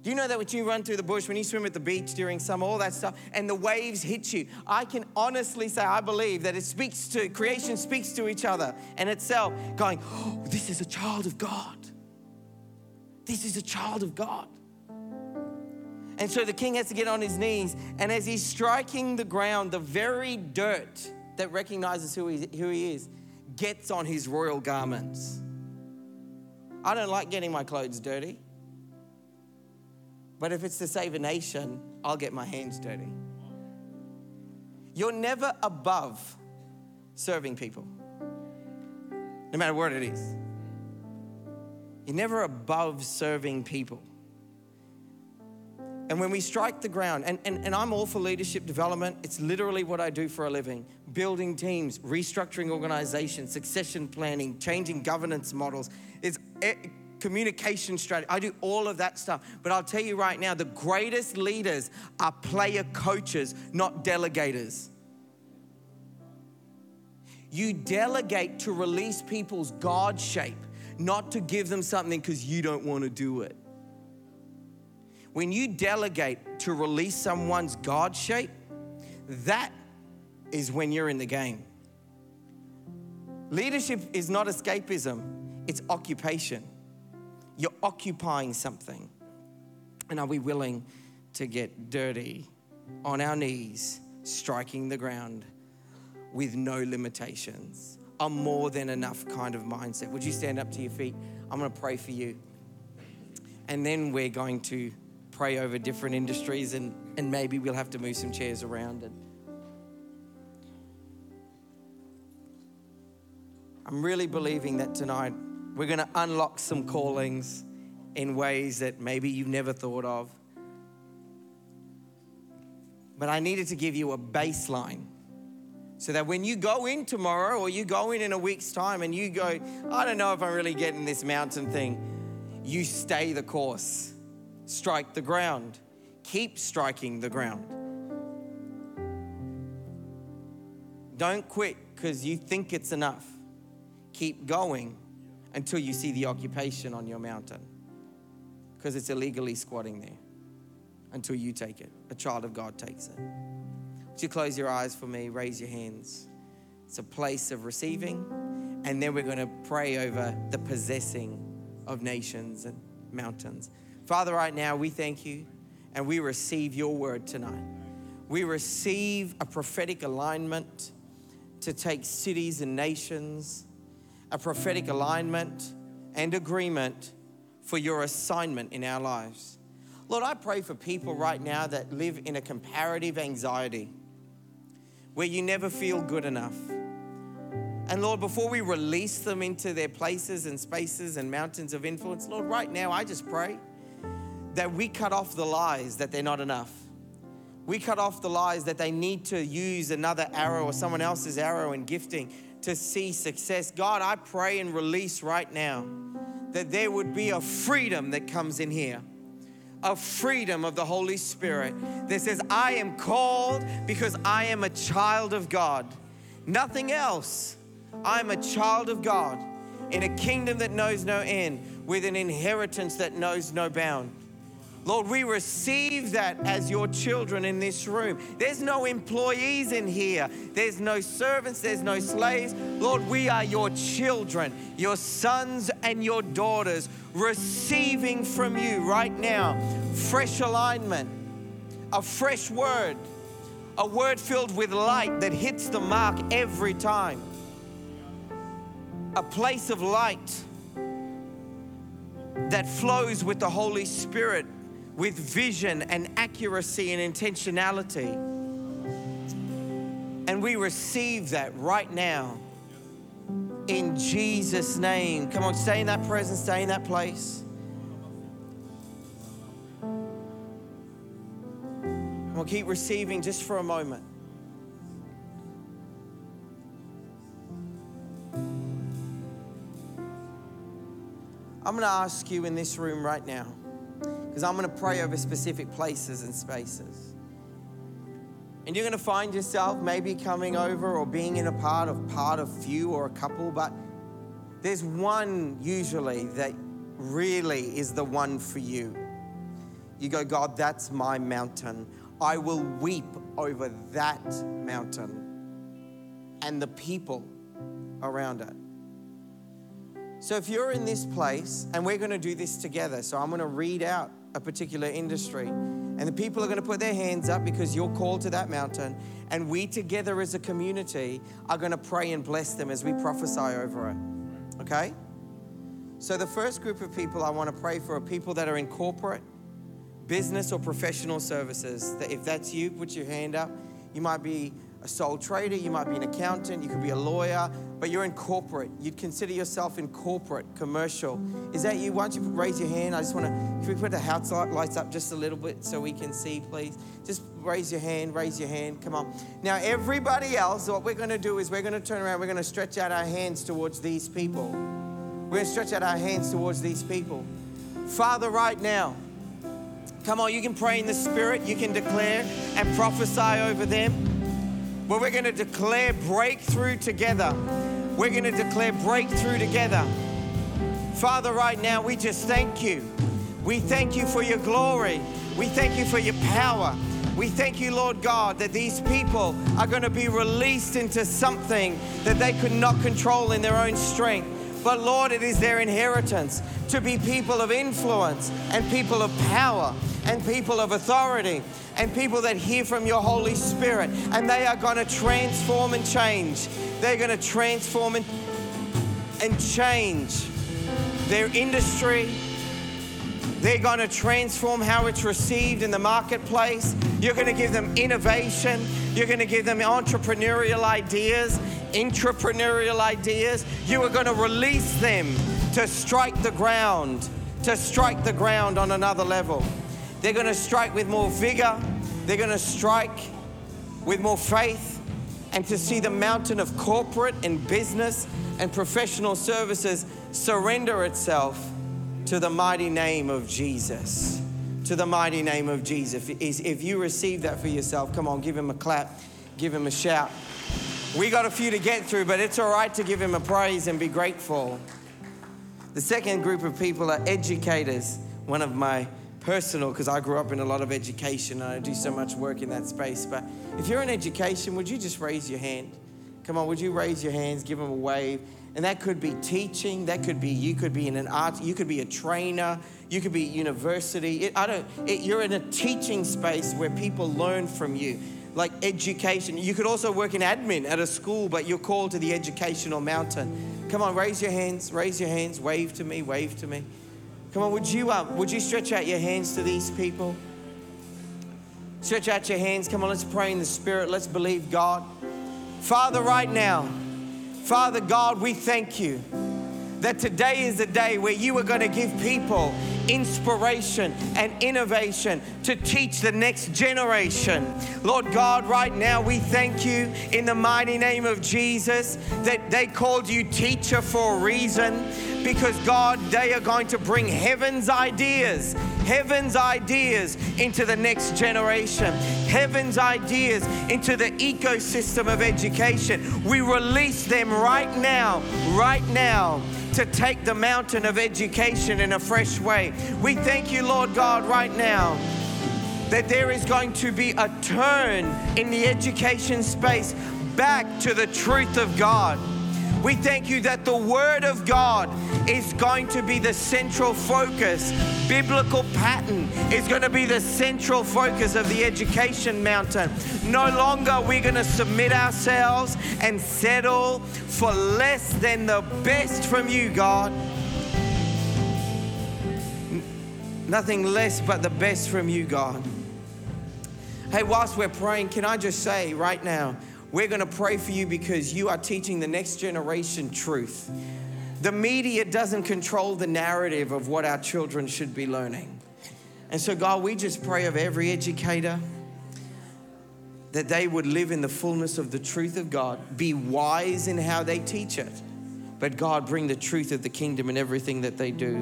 Do you know that when you run through the bush, when you swim at the beach during summer, all that stuff, and the waves hit you? I can honestly say I believe that it speaks to, creation speaks to each other and itself, going, oh, this is a child of God. This is a child of God. And so the king has to get on his knees, and as he's striking the ground, the very dirt that recognizes who he, who he is gets on his royal garments. I don't like getting my clothes dirty. But if it's to save a nation, I'll get my hands dirty. You're never above serving people, no matter what it is. You're never above serving people. And when we strike the ground, and, and, and I'm all for leadership development, it's literally what I do for a living, building teams, restructuring organizations, succession planning, changing governance models. It's it, communication strategy. I do all of that stuff. But I'll tell you right now, the greatest leaders are player coaches, not delegators. You delegate to release people's God shape, not to give them something because you don't want to do it. When you delegate to release someone's God shape, that is when you're in the game. Leadership is not escapism, it's occupation. You're occupying something. And are we willing to get dirty on our knees, striking the ground with no limitations? A more than enough kind of mindset. Would you stand up to your feet? I'm gonna pray for you. And then we're going to pray over different industries and, and maybe we'll have to move some chairs around. And I'm really believing that tonight we're gonna unlock some callings in ways that maybe you've never thought of. But I needed to give you a baseline so that when you go in tomorrow or you go in in a week's time and you go, I don't know if I'm really getting this mountain thing, you stay the course. Strike the ground. Keep striking the ground. Don't quit because you think it's enough. Keep going until you see the occupation on your mountain, because it's illegally squatting there until you take it. A child of God takes it. Would you close your eyes for me? Raise your hands. It's a place of receiving. And then we're going to pray over the possessing of nations and mountains. Father, right now, we thank you and we receive your word tonight. We receive a prophetic alignment to take cities and nations, a prophetic alignment and agreement for your assignment in our lives. Lord, I pray for people right now that live in a comparative anxiety, where you never feel good enough. And Lord, before we release them into their places and spaces and mountains of influence, Lord, right now I just pray that we cut off the lies that they're not enough. We cut off the lies that they need to use another arrow or someone else's arrow and gifting to see success. God, I pray and release right now that there would be a freedom that comes in here, a freedom of the Holy Spirit that says, I am called because I am a child of God. Nothing else. I'm a child of God in a kingdom that knows no end, with an inheritance that knows no bound. Lord, we receive that as your children in this room. There's no employees in here. There's no servants. There's no slaves. Lord, we are your children, your sons and your daughters, receiving from you right now fresh alignment, a fresh word, a word filled with light that hits the mark every time. A place of light that flows with the Holy Spirit, with vision and accuracy and intentionality. And we receive that right now in Jesus' name. Come on, stay in that presence, stay in that place. And we'll keep receiving just for a moment. I'm going to ask you in this room right now, because I'm going to pray over specific places and spaces. And you're going to find yourself maybe coming over or being in a part of part of few or a couple, but there's one usually that really is the one for you. You go, God, that's my mountain. I will weep over that mountain and the people around it. So if you're in this place, and we're going to do this together, so I'm going to read out a particular industry, and the people are going to put their hands up because you're called to that mountain, and we together as a community are going to pray and bless them as we prophesy over it, okay? So the first group of people I want to pray for are people that are in corporate, business, or professional services. If that's you, put your hand up. You might be a sole trader, you might be an accountant, you could be a lawyer, but you're in corporate. You'd consider yourself in corporate, commercial. Is that you? Why don't you raise your hand? I just want to, can we put the house lights up just a little bit so we can see, please? Just raise your hand, raise your hand, come on. Now everybody else, what we're going to do is we're going to turn around, we're going to stretch out our hands towards these people. We're going to stretch out our hands towards these people. Father, right now, come on, you can pray in the Spirit, you can declare and prophesy over them. Well, we're going to declare breakthrough together. We're going to declare breakthrough together. Father, right now, we just thank you. We thank you for your glory. We thank you for your power. We thank you, Lord God, that these people are going to be released into something that they could not control in their own strength. But, Lord, it is their inheritance to be people of influence and people of power and people of authority and people that hear from your Holy Spirit. And they are going to transform and change. They're going to transform and, and change their industry. They're going to transform how it's received in the marketplace. You're going to give them innovation. You're going to give them entrepreneurial ideas, intrapreneurial ideas. You are going to release them to strike the ground, to strike the ground on another level. They're going to strike with more vigor. They're going to strike with more faith. And to see the mountain of corporate and business and professional services surrender itself to the mighty name of Jesus, to the mighty name of Jesus. If you receive that for yourself, come on, give him a clap, give him a shout. We got a few to get through, but it's all right to give him a praise and be grateful. The second group of people are educators. One of my personal, because I grew up in a lot of education and I do so much work in that space. But if you're in education, would you just raise your hand? Come on, would you raise your hands, give them a wave? And that could be teaching, that could be, you could be in an art, you could be a trainer, you could be at university. It, I don't, it, you're in a teaching space where people learn from you, like education. You could also work in admin at a school, but you're called to the educational mountain. Come on, raise your hands, raise your hands, wave to me, wave to me. Come on, would you, uh, would you stretch out your hands to these people? Stretch out your hands, come on, let's pray in the Spirit, let's believe God. Father, right now, Father God, we thank you that today is the day where you are going to give people inspiration and innovation to teach the next generation. Lord God, right now we thank you in the mighty name of Jesus that they called you teacher for a reason, because God, they are going to bring heaven's ideas, heaven's ideas into the next generation, heaven's ideas into the ecosystem of education. We release them right now, right now, to take the mountain of education in a fresh way. We thank you, Lord God, right now, that there is going to be a turn in the education space back to the truth of God. We thank you that the Word of God is going to be the central focus. Biblical pattern is going to be the central focus of the education mountain. No longer are we going to submit ourselves and settle for less than the best from you, God. N- nothing less but the best from you, God. Hey, whilst we're praying, can I just say right now, we're going to pray for you because you are teaching the next generation truth. The media doesn't control the narrative of what our children should be learning. And so, God, we just pray of every educator that they would live in the fullness of the truth of God, be wise in how they teach it, but, God, bring the truth of the kingdom in everything that they do.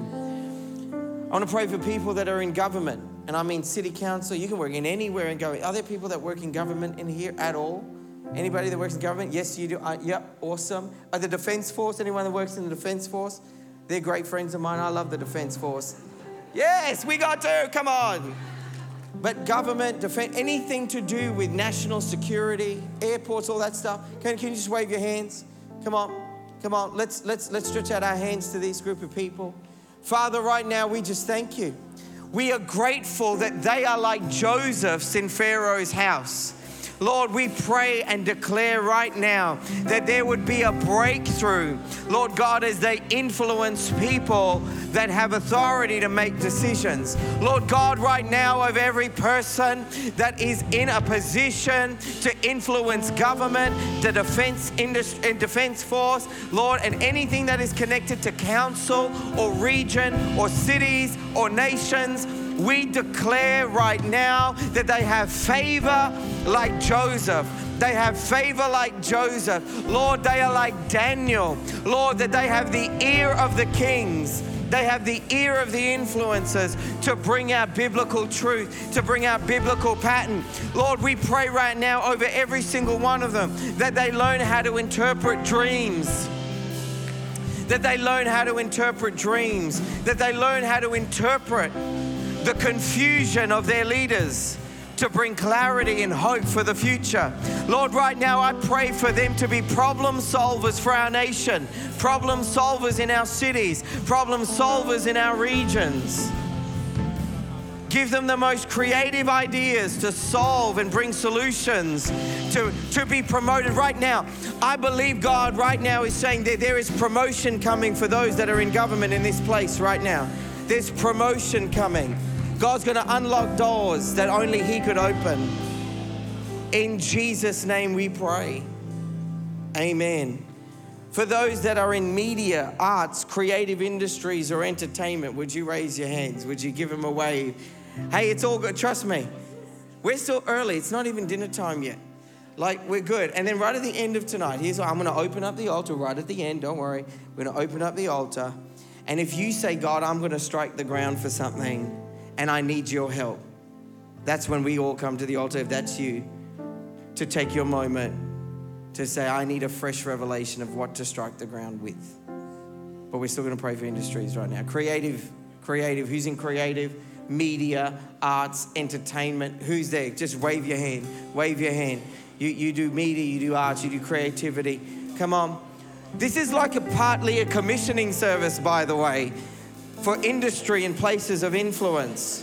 I want to pray for people that are in government, and I mean city council. You can work in anywhere in government. Are there people that work in government in here at all? Anybody that works in government? Yes, you do. Uh, yep, awesome. Uh, the Defense Force, anyone that works in the Defense Force? They're great friends of mine. I love the Defense Force. Yes, we got to, come on. But government, defense, anything to do with national security, airports, all that stuff. Can, can you just wave your hands? Come on, come on. Let's, let's, let's stretch out our hands to this group of people. Father, right now, we just thank you. We are grateful that they are like Joseph's in Pharaoh's house. Lord, we pray and declare right now that there would be a breakthrough, Lord God, as they influence people that have authority to make decisions. Lord God, right now, of every person that is in a position to influence government, the defense industry, and defense force, Lord, and anything that is connected to council or region or cities or nations, we declare right now that they have favor like Joseph. They have favor like Joseph. Lord, they are like Daniel. Lord, that they have the ear of the kings. They have the ear of the influencers to bring out biblical truth, to bring out biblical pattern. Lord, we pray right now over every single one of them that they learn how to interpret dreams. that they learn how to interpret dreams, that they learn how to interpret the confusion of their leaders, to bring clarity and hope for the future. Lord, right now I pray for them to be problem solvers for our nation, problem solvers in our cities, problem solvers in our regions. Give them the most creative ideas to solve and bring solutions, to, to be promoted right now. I believe God right now is saying that there is promotion coming for those that are in government in this place right now. There's promotion coming. God's going to unlock doors that only He could open. In Jesus' name we pray. Amen. For those that are in media, arts, creative industries, or entertainment, would you raise your hands? Would you give them a wave? Hey, it's all good. Trust me. We're still early. It's not even dinner time yet. Like, we're good. And then right at the end of tonight, here's what I'm going to open up the altar right at the end. Don't worry. We're going to open up the altar. And if you say, God, I'm going to strike the ground for something and I need your help, that's when we all come to the altar, if that's you, to take your moment to say, I need a fresh revelation of what to strike the ground with. But we're still going to pray for industries right now. Creative, creative, who's in creative? Media, arts, entertainment, who's there? Just wave your hand, wave your hand. You, you do media, you do arts, you do creativity. Come on. This is like a partly a commissioning service, by the way, for industry and places of influence.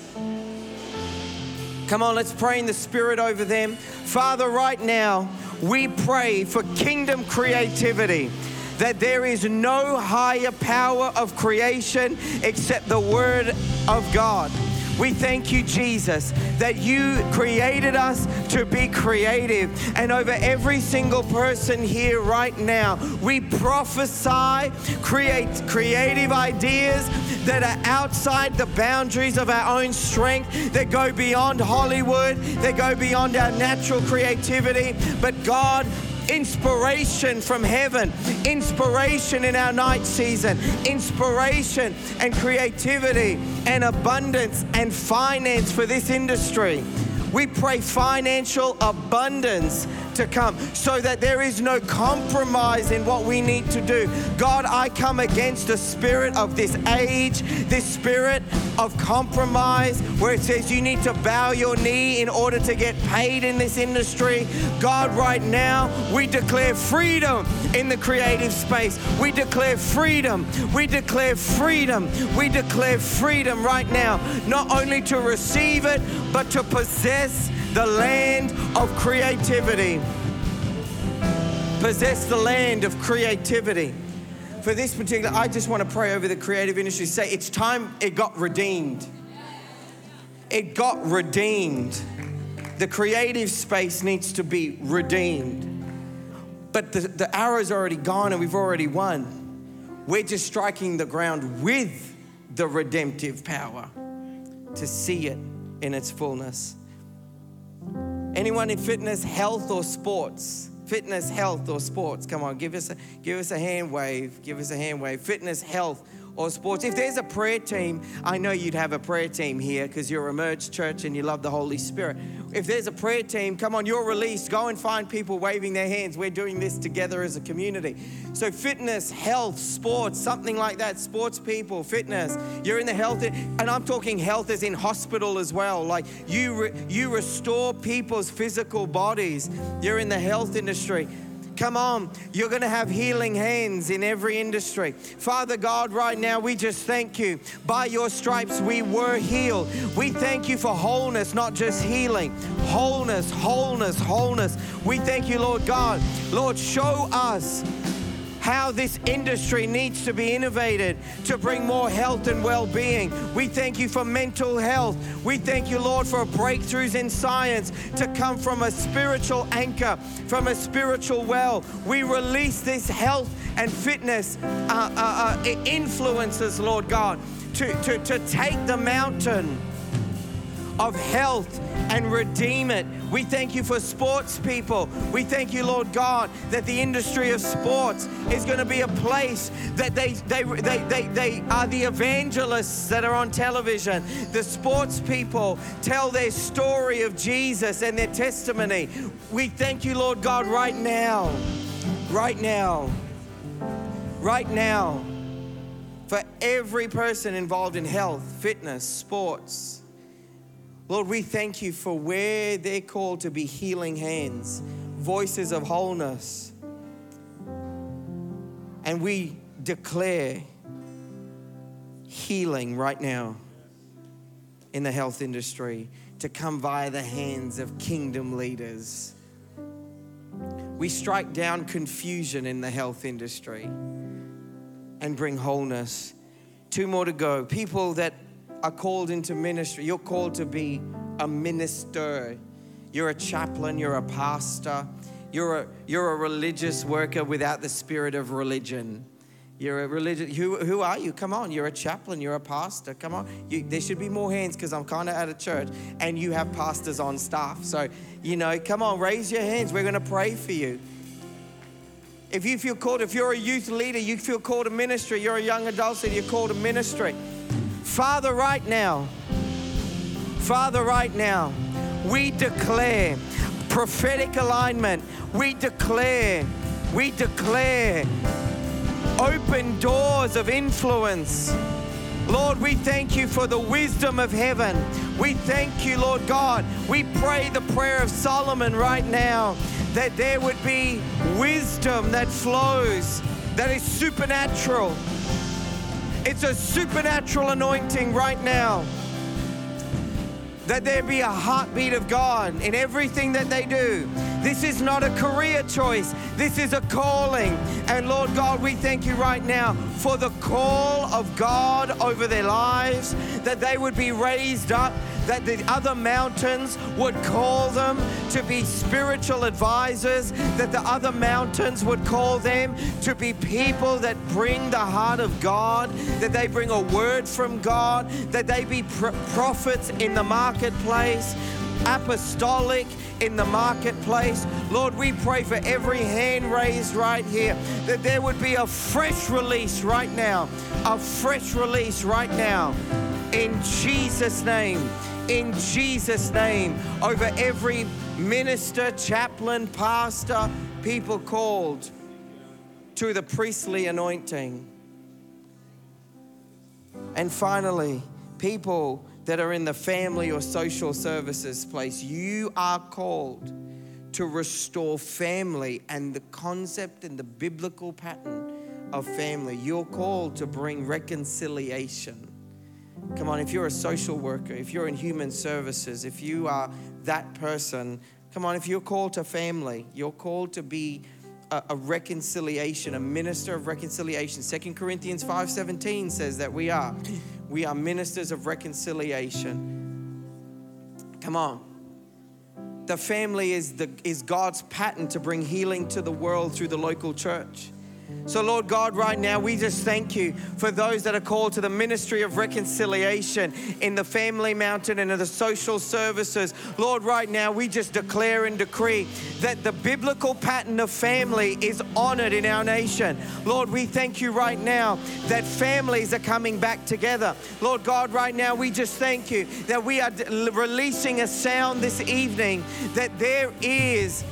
Come on, let's pray in the Spirit over them. Father, right now, we pray for kingdom creativity, that there is no higher power of creation except the Word of God. We thank you, Jesus, that you created us to be creative. And over every single person here right now, we prophesy, create creative ideas that are outside the boundaries of our own strength, that go beyond Hollywood, that go beyond our natural creativity. But God, inspiration from heaven, inspiration in our night season, inspiration and creativity and abundance and finance for this industry. We pray financial abundance to come so that there is no compromise in what we need to do. God, I come against the spirit of this age, this spirit of compromise where it says you need to bow your knee in order to get paid in this industry. God, right now, we declare freedom in the creative space. We declare freedom. We declare freedom. We declare freedom right now, not only to receive it, but to possess the land of creativity. Possess the land of creativity. For this particular, I just want to pray over the creative industry. Say, it's time it got redeemed. It got redeemed. The creative space needs to be redeemed. But the, the arrow's already gone and we've already won. We're just striking the ground with the redemptive power to see it in its fullness. Anyone in fitness, health, or sports? Fitness, health, or sports? Come on, give us a, give us a hand wave. Give us a hand wave. Fitness, health, or sports. If there's a prayer team, I know you'd have a prayer team here because you're Emerge Church and you love the Holy Spirit. If there's a prayer team, come on, you're released. Go and find people waving their hands. We're doing this together as a community. So fitness, health, sports, something like that. Sports people, fitness. You're in the health, and I'm talking health as in hospital as well. Like you, re, you restore people's physical bodies. You're in the health industry. Come on, you're going to have healing hands in every industry. Father God, right now, we just thank you. By your stripes, we were healed. We thank you for wholeness, not just healing. Wholeness, wholeness, wholeness. We thank you, Lord God. Lord, show us how this industry needs to be innovated to bring more health and well-being. We thank you for mental health. We thank you, Lord, for breakthroughs in science to come from a spiritual anchor, from a spiritual well. We release this health and fitness uh, uh, uh, influences, Lord God, to, to, to take the mountain of health and redeem it. We thank you for sports people. We thank you, Lord God, that the industry of sports is going to be a place that they they they they, they are the evangelists that are on television. The sports people tell their story of Jesus and their testimony. We thank you, Lord God, right now, right now, right now, for every person involved in health, fitness, sports, Lord, we thank you for where they're called to be healing hands, voices of wholeness. And we declare healing right now in the health industry to come via the hands of kingdom leaders. We strike down confusion in the health industry and bring wholeness. Two more to go. People that are called into ministry. You're called to be a minister. You're a chaplain. You're a pastor. You're a, you're a religious worker without the spirit of religion. You're a religious, who, who are you? Come on, you're a chaplain, you're a pastor, come on. You, there should be more hands because I'm kind of at a church and you have pastors on staff. So, you know, come on, raise your hands. We're gonna pray for you. If you feel called, if you're a youth leader, you feel called to ministry, you're a young adult leader, you're called to ministry. Father, right now, Father, right now, we declare prophetic alignment. We declare, we declare open doors of influence. Lord, we thank you for the wisdom of heaven. We thank you, Lord God. We pray the prayer of Solomon right now, that there would be wisdom that flows, that is supernatural. It's a supernatural anointing right now. That there be a heartbeat of God in everything that they do. This is not a career choice. This is a calling. And Lord God, we thank you right now for the call of God over their lives, that they would be raised up, that the other mountains would call them to be spiritual advisors, that the other mountains would call them to be people that bring the heart of God, that they bring a word from God, that they be pr- prophets in the marketplace, apostolic in the marketplace. Lord, we pray for every hand raised right here, that there would be a fresh release right now, a fresh release right now. In Jesus' name, in Jesus' name, over every minister, chaplain, pastor, people called to the priestly anointing. And finally, people that are in the family or social services place, you are called to restore family and the concept and the biblical pattern of family. You're called to bring reconciliation. Come on, if you're a social worker, if you're in human services, if you are that person, come on, if you're called to family, you're called to be a, a reconciliation, a minister of reconciliation. Second Corinthians five seventeen says that we are. We are ministers of reconciliation. Come on. The family is the is God's pattern to bring healing to the world through the local church. So Lord God, right now, we just thank you for those that are called to the ministry of reconciliation in the family mountain and in the social services. Lord, right now, we just declare and decree that the biblical pattern of family is honored in our nation. Lord, we thank you right now that families are coming back together. Lord God, right now, we just thank you that we are releasing a sound this evening that there is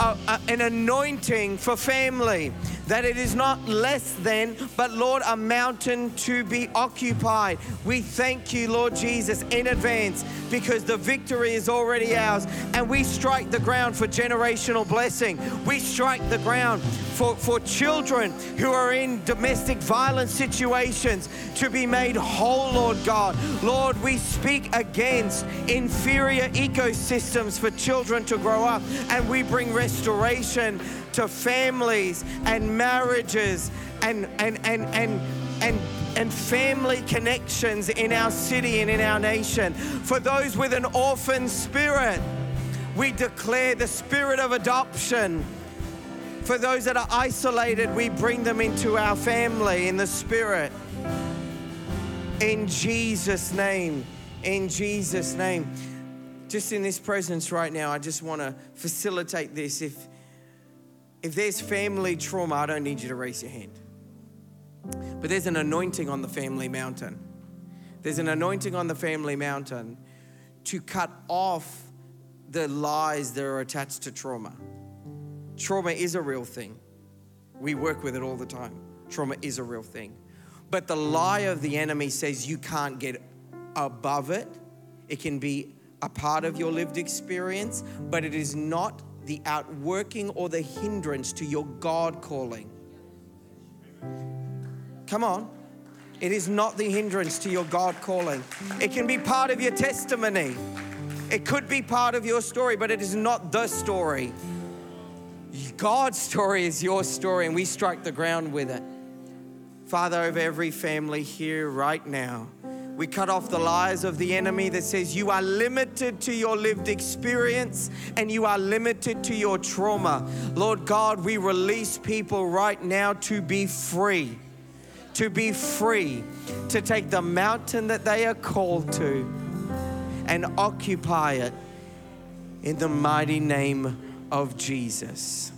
a, a, an anointing for family. That it is not less than, but Lord, a mountain to be occupied. We thank you, Lord Jesus, in advance, because the victory is already ours. And we strike the ground for generational blessing. We strike the ground for, for children who are in domestic violence situations to be made whole, Lord God. Lord, we speak against inferior ecosystems for children to grow up, and we bring restoration to families and marriages and and and and and and family connections in our city and in our nation. For those with an orphan spirit, we declare the spirit of adoption. For those that are isolated, we bring them into our family in the spirit. In Jesus' name, in Jesus' name. Just in this presence right now, I just want to facilitate this. If If there's family trauma, I don't need you to raise your hand. But there's an anointing on the family mountain. There's an anointing on the family mountain to cut off the lies that are attached to trauma. Trauma is a real thing. We work with it all the time. Trauma is a real thing. But the lie of the enemy says you can't get above it. It can be a part of your lived experience, but it is not the outworking or the hindrance to your God calling. Come on. It is not the hindrance to your God calling. It can be part of your testimony. It could be part of your story, but it is not the story. God's story is your story, and we strike the ground with it. Father, over every family here right now, we cut off the lies of the enemy that says you are limited to your lived experience and you are limited to your trauma. Lord God, we release people right now to be free, to be free, to take the mountain that they are called to and occupy it in the mighty name of Jesus.